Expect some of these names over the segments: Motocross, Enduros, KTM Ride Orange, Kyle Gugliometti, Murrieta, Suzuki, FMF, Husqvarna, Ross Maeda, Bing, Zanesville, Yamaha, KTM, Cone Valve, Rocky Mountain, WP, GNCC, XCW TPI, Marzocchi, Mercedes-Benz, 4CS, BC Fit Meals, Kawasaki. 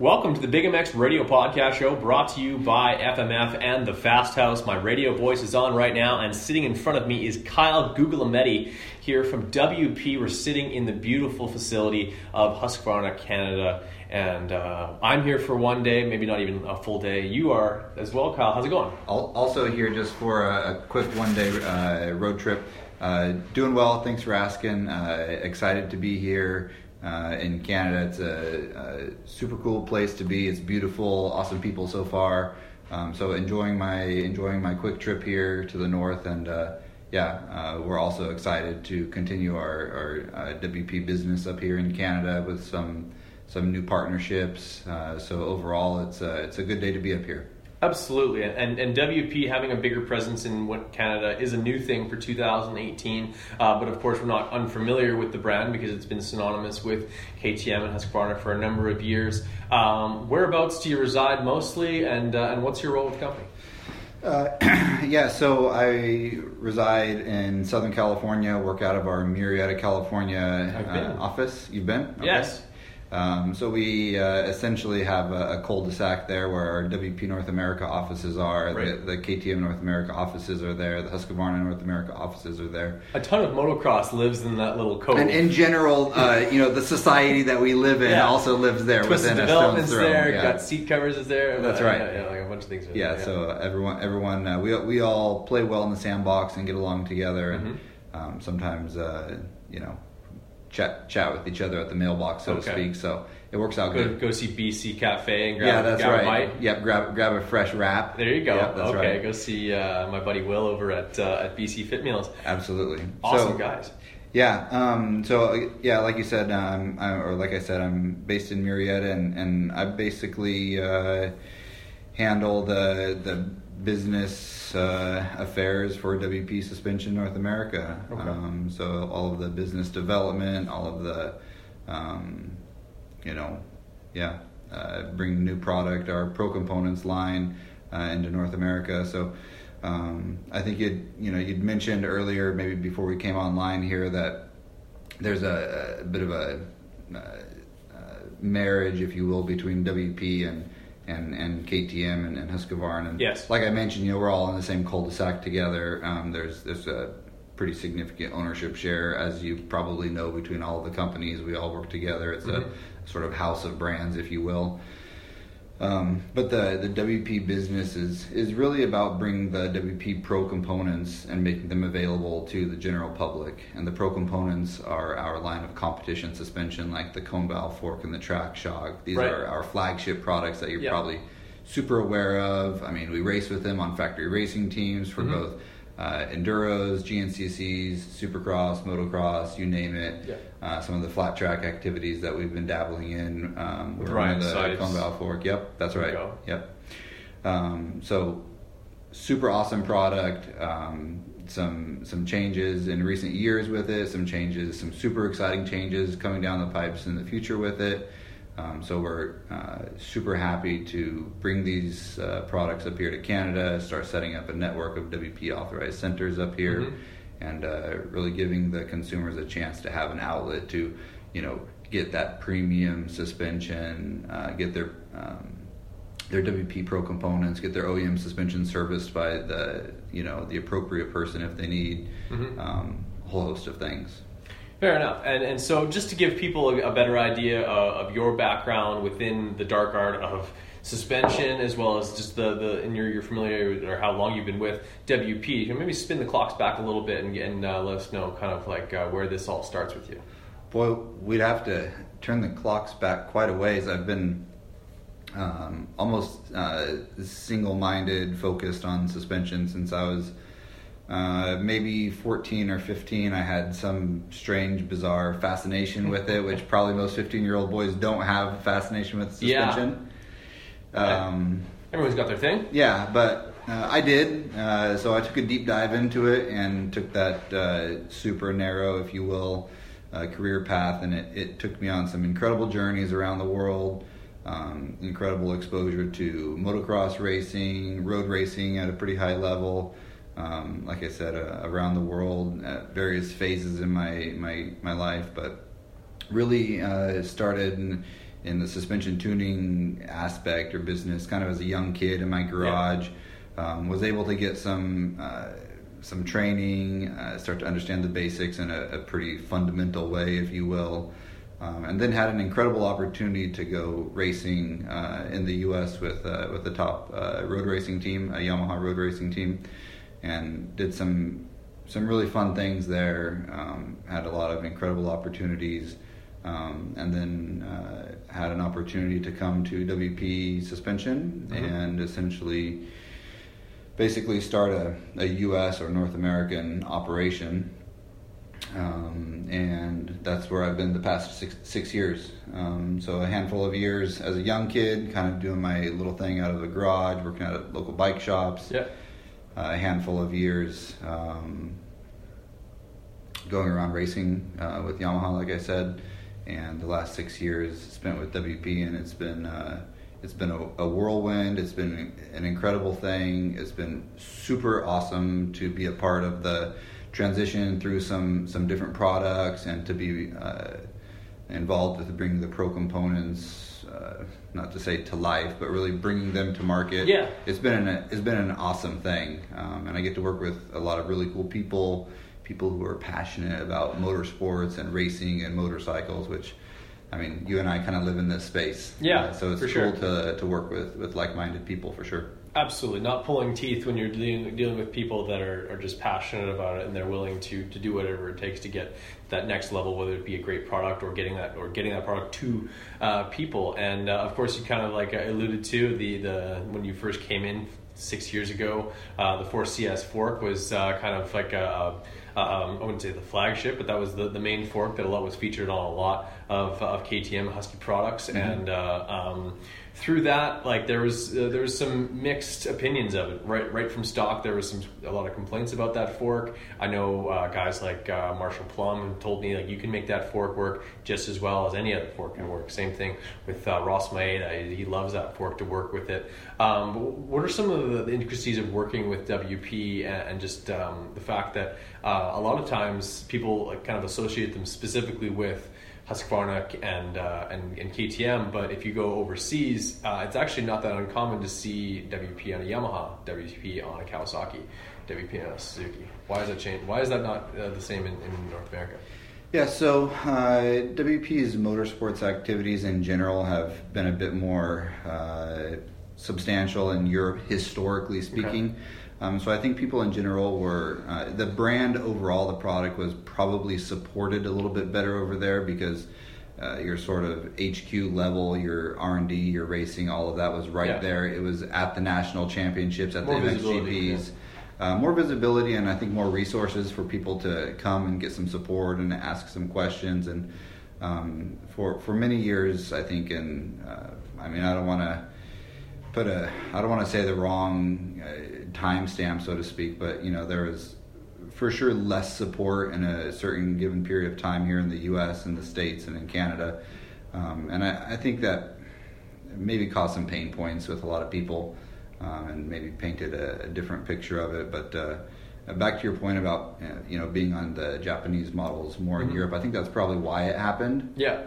Welcome to the Big MX Radio Podcast Show, brought to you by FMF and The Fast House. My radio voice is on right now, and sitting in front of me is Kyle Gugliometti here from WP. We're sitting in the beautiful facility of Husqvarna, Canada, and I'm here for one day, maybe not even a full day. You are as well, Kyle. How's it going? Also here just for a quick one-day road trip. Doing well, thanks for asking. Excited to be here. In Canada, it's a super cool place to be. It's beautiful, awesome people so far. So enjoying my quick trip here to the north, and we're also excited to continue our WP business up here in Canada with some new partnerships. So overall, it's a good day to be up here. Absolutely, and WP having a bigger presence in what Canada is a new thing for 2018, but of course we're not unfamiliar with the brand because it's been synonymous with KTM and Husqvarna for a number of years. Whereabouts do you reside mostly, and what's your role with the company? So I reside in Southern California, work out of our Murrieta, California office. You've been? Okay. Yes. So we essentially have a cul-de-sac there where our WP North America offices are, right. The KTM North America offices are there, the Husqvarna North America offices are there. A ton of motocross lives in that little cove. And in general, the society that we live in also lives there. Twisted within a stone's throw. There, yeah. Got seat covers is there. That's right. Yeah, like a bunch of things. Yeah, so everyone, we all play well in the sandbox and get along together, and sometimes, chat with each other at the mailbox, so to speak. So it works out good. Go see BC Cafe and grab a bite. Yep, grab a fresh wrap. There you go. Yep, right. Go see my buddy Will over at BC Fit Meals. Absolutely. Awesome guys. Yeah. Like you said, I'm based in Murrieta, and I basically handle the business affairs for WP Suspension North America. Okay. So all of the business development, all of the, bring new product, our Pro Components line into North America. So I think you'd mentioned earlier, maybe before we came online here, that there's a bit of a marriage, if you will, between WP and KTM and Husqvarna. And yes. Like I mentioned, we're all in the same cul-de-sac together. There's a pretty significant ownership share, as you probably know, between all of the companies. We all work together. It's a sort of house of brands, if you will. But the WP business is really about bringing the WP Pro Components and making them available to the general public. And the Pro Components are our line of competition suspension, like the Cone Valve fork and the track shock. These are our flagship products that you're probably super aware of. I mean, we race with them on factory racing teams for both Enduros, GNCCs, Supercross, Motocross, you name it. Yeah. Some of the flat track activities that we've been dabbling in. We're on the Cone Valve fork. Yep, that's right. Yep. So, super awesome product. Some changes in recent years with it. Some super exciting changes coming down the pipes in the future with it. So we're super happy to bring these products up here to Canada, start setting up a network of WP authorized centers up here, and really giving the consumers a chance to have an outlet to, get that premium suspension, get their WP Pro Components, get their OEM suspension serviced by the appropriate person if they need, a whole host of things. Fair enough. And so just to give people a better idea of your background within the dark art of suspension, as well as just your familiarity with, or how long you've been with WP, maybe spin the clocks back a little bit and let us know kind of like where this all starts with you. Boy, we'd have to turn the clocks back quite a ways. I've been almost single-minded, focused on suspension since I was maybe 14 or 15, I had some strange, bizarre fascination with it, which probably most 15-year-old boys don't have fascination with suspension. Yeah. Everyone's got their thing. Yeah, but I did. So I took a deep dive into it and took that super narrow, if you will, career path, and it took me on some incredible journeys around the world. Incredible exposure to motocross racing, road racing at a pretty high level. Like I said, around the world at various phases in my life, but really started in the suspension tuning aspect or business kind of as a young kid in my garage. Yeah. Was able to get some training, start to understand the basics in a pretty fundamental way, if you will. And then had an incredible opportunity to go racing in the U.S. with the top road racing team, a Yamaha road racing team, and did some really fun things there. Had a lot of incredible opportunities, and then had an opportunity to come to WP suspension and essentially basically start a U.S. or North American operation. And that's where I've been the past six years. So a handful of years as a young kid, kind of doing my little thing out of the garage, working out at local bike shops. Yeah. A handful of years going around racing with Yamaha, like I said, and the last 6 years spent with WP, and it's been a whirlwind. It's been an incredible thing. It's been super awesome to be a part of the transition through some different products and to be involved with bringing the pro components, not to say to life, but really bringing them to market. Yeah, it's been an awesome thing, and I get to work with a lot of really cool people who are passionate about motorsports and racing and motorcycles, which, I mean, you and I kind of live in this space. Yeah, so it's cool to work with like-minded people, for sure. Absolutely. Not pulling teeth when you're dealing with people that are just passionate about it, and they're willing to do whatever it takes to get that next level, whether it be a great product or getting that product to people. And of course, you kind of like alluded to the when you first came in 6 years ago, the 4CS fork was kind of like I wouldn't say the flagship, but that was the main fork that was featured on a lot of KTM Husky products. Mm-hmm. And through that, like there was some mixed opinions of it. Right from stock, there was a lot of complaints about that fork. I know guys like Marshall Plum told me, like, you can make that fork work just as well as any other fork can work. Same thing with Ross Maeda. He loves that fork to work with it. But what are some of the intricacies of working with WP and just the fact that a lot of times people like, kind of associate them specifically with Husqvarna and KTM, but if you go overseas, it's actually not that uncommon to see WP on a Yamaha, WP on a Kawasaki, WP on a Suzuki. Why is that change? Why is that not the same in North America? Yeah, so WP's motorsports activities in general have been a bit more substantial in Europe, historically speaking. Okay. So I think people in general were, the brand overall, the product was probably supported a little bit better over there because your sort of HQ level, your R&D, your racing, all of that was there. It was at the national championships, at more the MXGPs. Yeah. More visibility, and I think more resources for people to come and get some support and ask some questions. And for many years, I think, and I don't want to say the wrong timestamp, so to speak, but you know, there was for sure less support in a certain given period of time here in the U.S. and the States and in Canada, and I think that maybe caused some pain points with a lot of people, and maybe painted a different picture of it. But back to your point about being on the Japanese models more in Europe, I think that's probably why it happened. Yeah,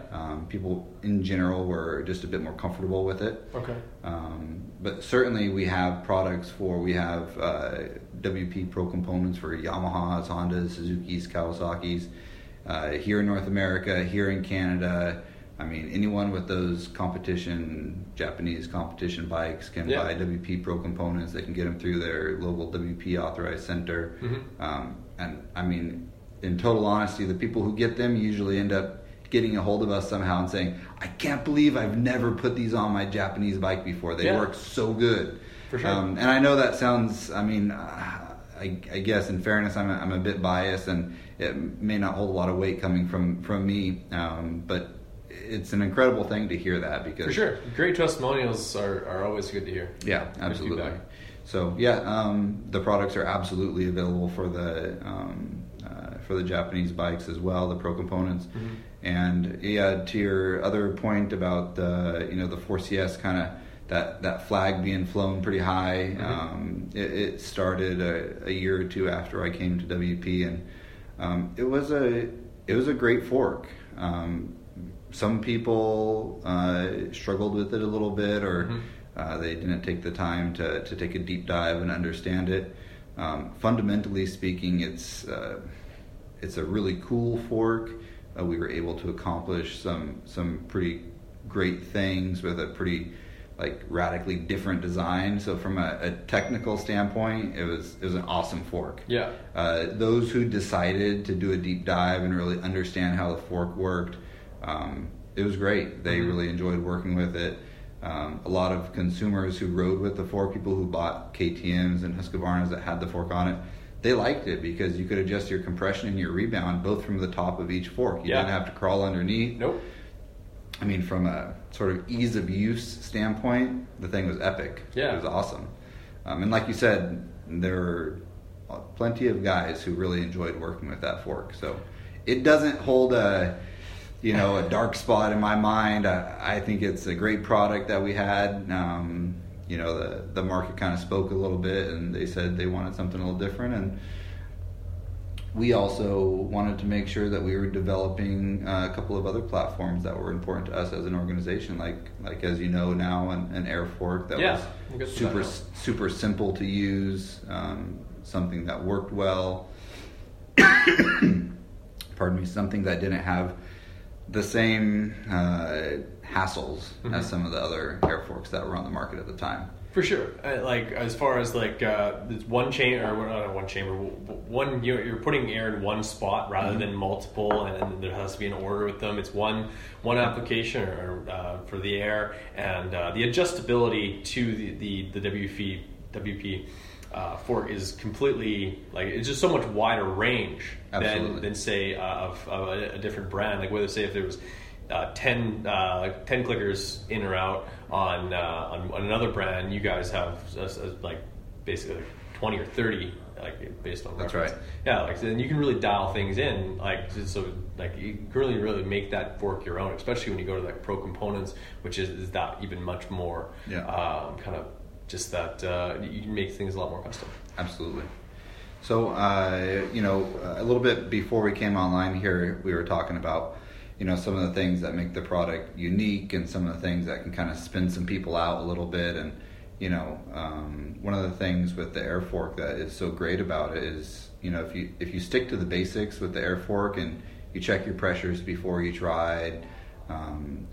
people in general were just a bit more comfortable with it. Okay, but certainly we have WP Pro components for Yamahas, Hondas, Suzukis, Kawasaki's here in North America, here in Canada. I mean, anyone with those Japanese competition bikes can buy WP Pro components. They can get them through their local WP authorized center. Mm-hmm. And I mean, in total honesty, the people who get them usually end up getting a hold of us somehow and saying, I can't believe I've never put these on my Japanese bike before. They work so good. For sure. And I know that sounds, I mean, I guess in fairness, I'm a bit biased and it may not hold a lot of weight coming from me. But it's an incredible thing to hear that because for sure, great testimonials are always good to hear. Yeah, absolutely. So yeah, the products are absolutely available for the Japanese bikes as well, the pro components. Mm-hmm. And yeah, to your other point about the, you know, the 4CS kind of that flag being flown pretty high. Mm-hmm. It started a year or two after I came to WP, and it was a great fork. Some people struggled with it a little bit, or mm-hmm. They didn't take the time to take a deep dive and understand it. Fundamentally speaking, it's a really cool fork. We were able to accomplish some pretty great things with a pretty radically different design. So from a technical standpoint, it was an awesome fork. Yeah. Those who decided to do a deep dive and really understand how the fork worked, it was great. They mm-hmm. really enjoyed working with it. A lot of consumers who rode with the fork, people who bought KTMs and Husqvarnas that had the fork on it, they liked it because you could adjust your compression and your rebound both from the top of each fork. You yeah. didn't have to crawl underneath. Nope. I mean, from a sort of ease of use standpoint, the thing was epic. Yeah. It was awesome. And like you said, there were plenty of guys who really enjoyed working with that fork. So it doesn't hold a dark spot in my mind. I think it's a great product that we had. The market kind of spoke a little bit, and they said they wanted something a little different. And we also wanted to make sure that we were developing a couple of other platforms that were important to us as an organization, like as you know now, an air fork that was super simple to use, something that worked well. Pardon me, something that didn't have the same hassles mm-hmm. as some of the other air forks that were on the market at the time. For sure. As far as it's one chamber, or not one chamber, one, you're putting air in one spot rather mm-hmm. than multiple, and there has to be an order with them. It's one application for the air, and the adjustability to the WP fork is completely, it's just so much wider range than say of a different brand. Whether say if there was 10 clickers in or out on another brand, you guys have basically 20 or 30 based on reference. That's right. Yeah, then you can really dial things in, so you can really make that fork your own, especially when you go to pro components, which is that even much more kind of just that you can make things a lot more custom. Absolutely. So a little bit before we came online here, we were talking about some of the things that make the product unique and some of the things that can kind of spin some people out a little bit. And, one of the things with the air fork that is so great about it is, if you stick to the basics with the air fork and you check your pressures before each ride, and,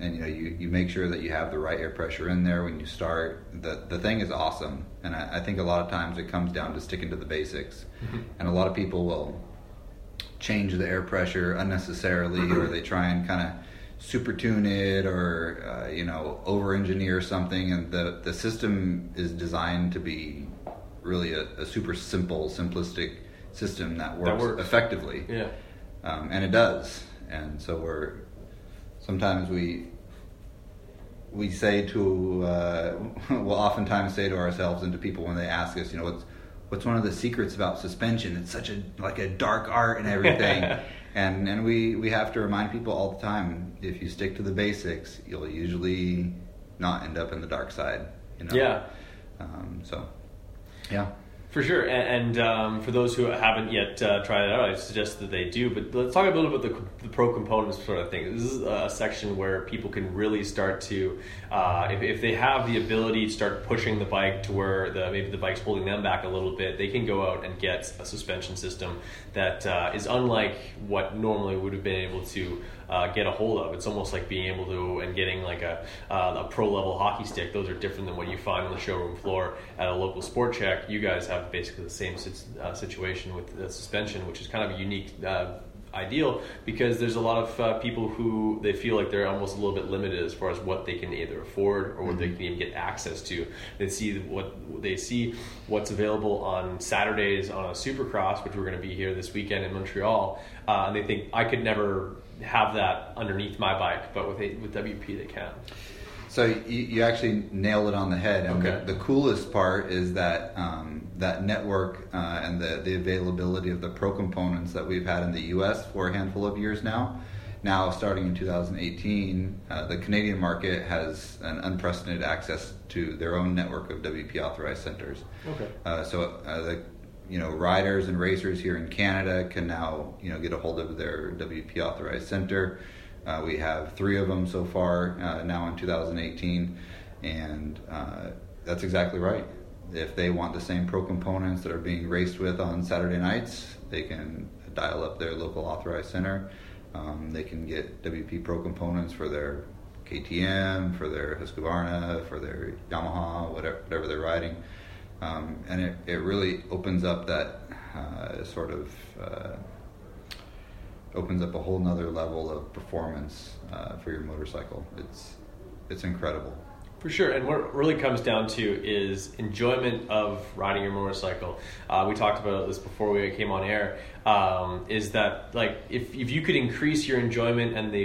you make sure that you have the right air pressure in there when you start, the thing is awesome. And I think a lot of times it comes down to sticking to the basics. Mm-hmm. And a lot of people will change the air pressure unnecessarily, or they try and kind of super tune it, or over engineer something, and the system is designed to be really a super simplistic system that works effectively. Yeah. And it does. And so oftentimes say to ourselves and to people when they ask us, what's one of the secrets about suspension? It's such a dark art and everything. and we have to remind people all the time, if you stick to the basics, you'll usually not end up in the dark side. Yeah. Yeah. For sure. And for those who haven't yet tried it out, I suggest that they do. But let's talk a little bit about the pro components sort of thing. This is a section where people can really start to, if they have the ability to start pushing the bike to where maybe the bike's holding them back a little bit, they can go out and get a suspension system that is unlike what normally would have been able to get a hold of. It's almost like being able to and getting a pro level hockey stick. Those are different than what you find on the showroom floor at a local sport check. You guys have basically the same situation with the suspension, which is kind of a unique ideal, because there's a lot of people who they feel like they're almost a little bit limited as far as what they can either afford or what mm-hmm. they can even get access to. They see what's available on Saturdays on a Supercross, which we're going to be here this weekend in Montreal, and they think, I could never have that underneath my bike, but with WP they can. So you actually nailed it on the head. And okay. The coolest part is that that network and the availability of the pro components that we've had in the U.S. for a handful of years now. Now, starting in 2018, the Canadian market has an unprecedented access to their own network of WP authorized centers. Okay. So riders and racers here in Canada can now get a hold of their WP authorized center. We have 3 of them so far now in 2018, and that's exactly right. If they want the same pro components that are being raced with on Saturday nights, they can dial up their local authorized center. They can get WP pro components for their KTM, for their Husqvarna, for their Yamaha, whatever they're riding. And it really opens up that opens up a whole nother level of performance for your motorcycle. It's incredible. For sure, and what it really comes down to is enjoyment of riding your motorcycle. We talked about this before we came on air. Is that if you could increase your enjoyment and the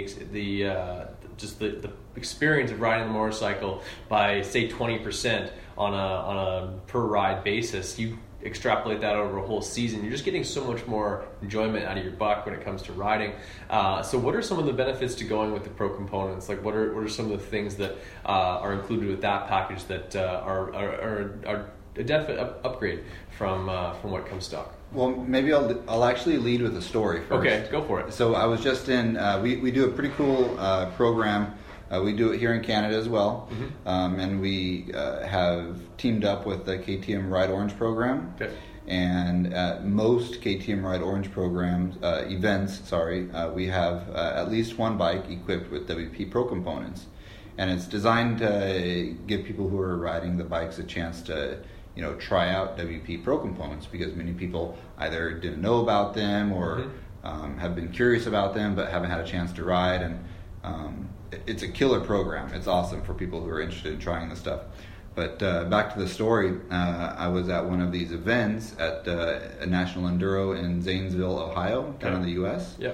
experience of riding the motorcycle by say 20% on a per ride basis, you extrapolate that over a whole season, you're just getting so much more enjoyment out of your buck when it comes to riding. So what are some of the benefits to going with the pro components? Like what are some of the things that are included with that package that are a definite upgrade from what comes stock? Well, maybe I'll actually lead with a story first. Okay, go for it. So I was just in, we do a pretty cool program. We do it here in Canada as well, mm-hmm. And we have teamed up with the KTM Ride Orange program. Okay. And at most KTM Ride Orange programs events, we have at least one bike equipped with WP Pro components, and it's designed to give people who are riding the bikes a chance to try out WP Pro components, because many people either didn't know about them or mm-hmm. Have been curious about them but haven't had a chance to ride. And it's a killer program. It's awesome for people who are interested in trying this stuff. But back to the story, I was at one of these events at a National Enduro in Zanesville, Ohio, down in the U.S. Yeah.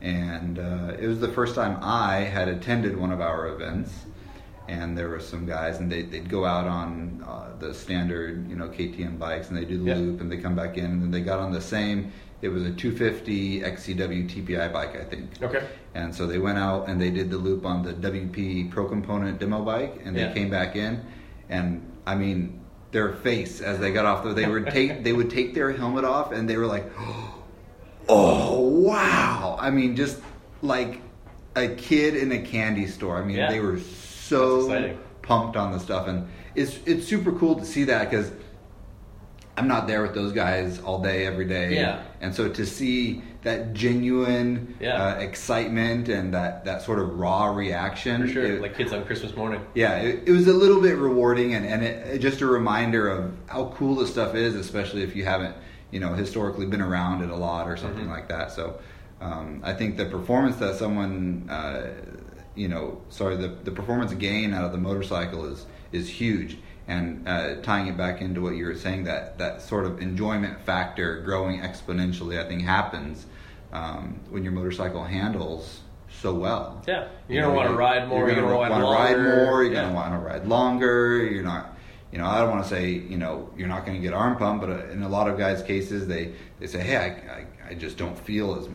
And it was the first time I had attended one of our events. And there were some guys, and they'd go out on the standard KTM bikes, and they do the loop, and they come back in, and then they got on the same. It was a 250 XCW TPI bike, I think. Okay. And so they went out and they did the loop on the WP Pro Component demo bike, and they came back in, and I mean, their face as they got off, they would take their helmet off, and they were like, "Oh wow!" I mean, just like a kid in a candy store. I mean, they were so pumped on the stuff, and it's super cool to see that, because I'm not there with those guys all day, every day. Yeah. And so to see that genuine excitement and that sort of raw reaction. For sure, like kids on Christmas morning. Yeah, it was a little bit rewarding, and it just a reminder of how cool this stuff is, especially if you haven't, historically been around it a lot or something mm-hmm. like that. So I think the performance that the performance gain out of the motorcycle is huge. And tying it back into what you were saying, that sort of enjoyment factor growing exponentially, I think, happens when your motorcycle handles so well. Yeah, you're gonna want to ride more. You're gonna want to ride more. You're gonna want to ride longer. You're not, I don't want to say, you're not going to get arm pump, but in a lot of guys' cases, they say, hey, I just don't feel as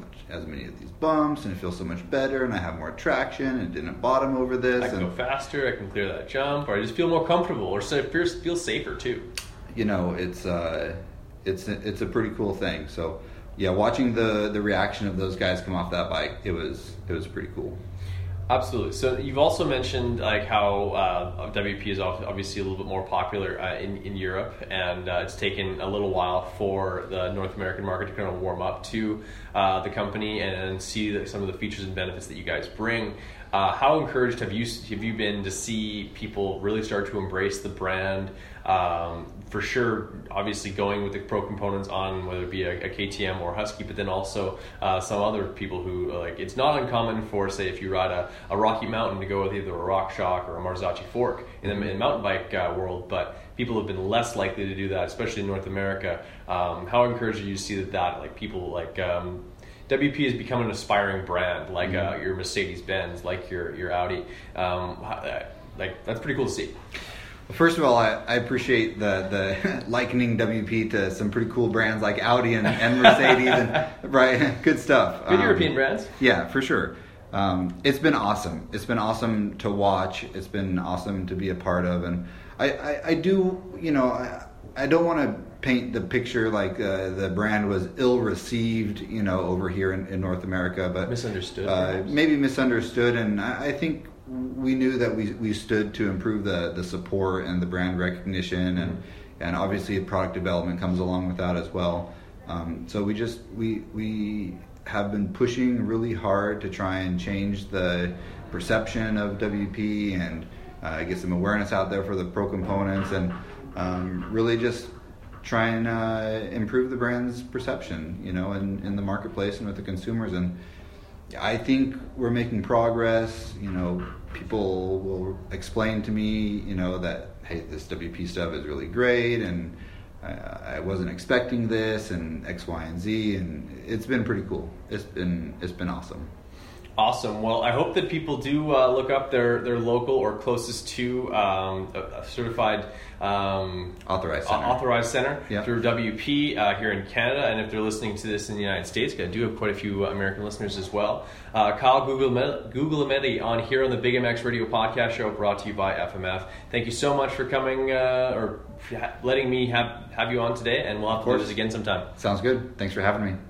many of these bumps, and it feels so much better, and I have more traction, and didn't bottom over this. I can go faster, I can clear that jump, or I just feel more comfortable, or feel safer too. It's a pretty cool thing. So yeah, watching the reaction of those guys come off that bike, it was pretty cool. Absolutely. So you've also mentioned how WP is obviously a little bit more popular in Europe, and it's taken a little while for the North American market to kind of warm up to the company and see some of the features and benefits that you guys bring. How encouraged have you been to see people really start to embrace the brand? For sure, obviously going with the pro components on whether it be a KTM or Husky, but then also some other people who it's not uncommon for, say, if you ride a Rocky Mountain, to go with either a RockShox or a Marzocchi fork in the mountain bike world, but people have been less likely to do that, especially in North America. How encouraged are you to see that people WP has become an aspiring brand, like your Mercedes-Benz, like your Audi. like, that's pretty cool to see. Well, first of all, I appreciate the likening WP to some pretty cool brands like Audi and Mercedes, and right, good stuff. Good European brands. Yeah, for sure. It's been awesome. It's been awesome to watch. It's been awesome to be a part of. And I do, you know, I don't want to paint the picture like the brand was ill-received, you know, over here in North America. But misunderstood. Maybe misunderstood. And I think we knew that we stood to improve the support and the brand recognition. And, and obviously product development comes along with that as well. So we just, we have been pushing really hard to try and change the perception of WP and get some awareness out there for the pro components, and really just try and improve the brand's perception, you know, in the marketplace and with the consumers. And I think we're making progress. You know, people will explain to me, you know, that, hey, this WP stuff is really great, and I wasn't expecting this, and X, Y, and Z, and it's been pretty cool. It's been awesome. Awesome. Well, I hope that people do look up their local or closest to a certified authorized center through WP here in Canada. And if they're listening to this in the United States, I do have quite a few American listeners as well. Kyle Gugliometti on here on the Big MX Radio podcast show, brought to you by FMF. Thank you so much for coming or letting me have you on today, and we'll have to do this again sometime. Sounds good. Thanks for having me.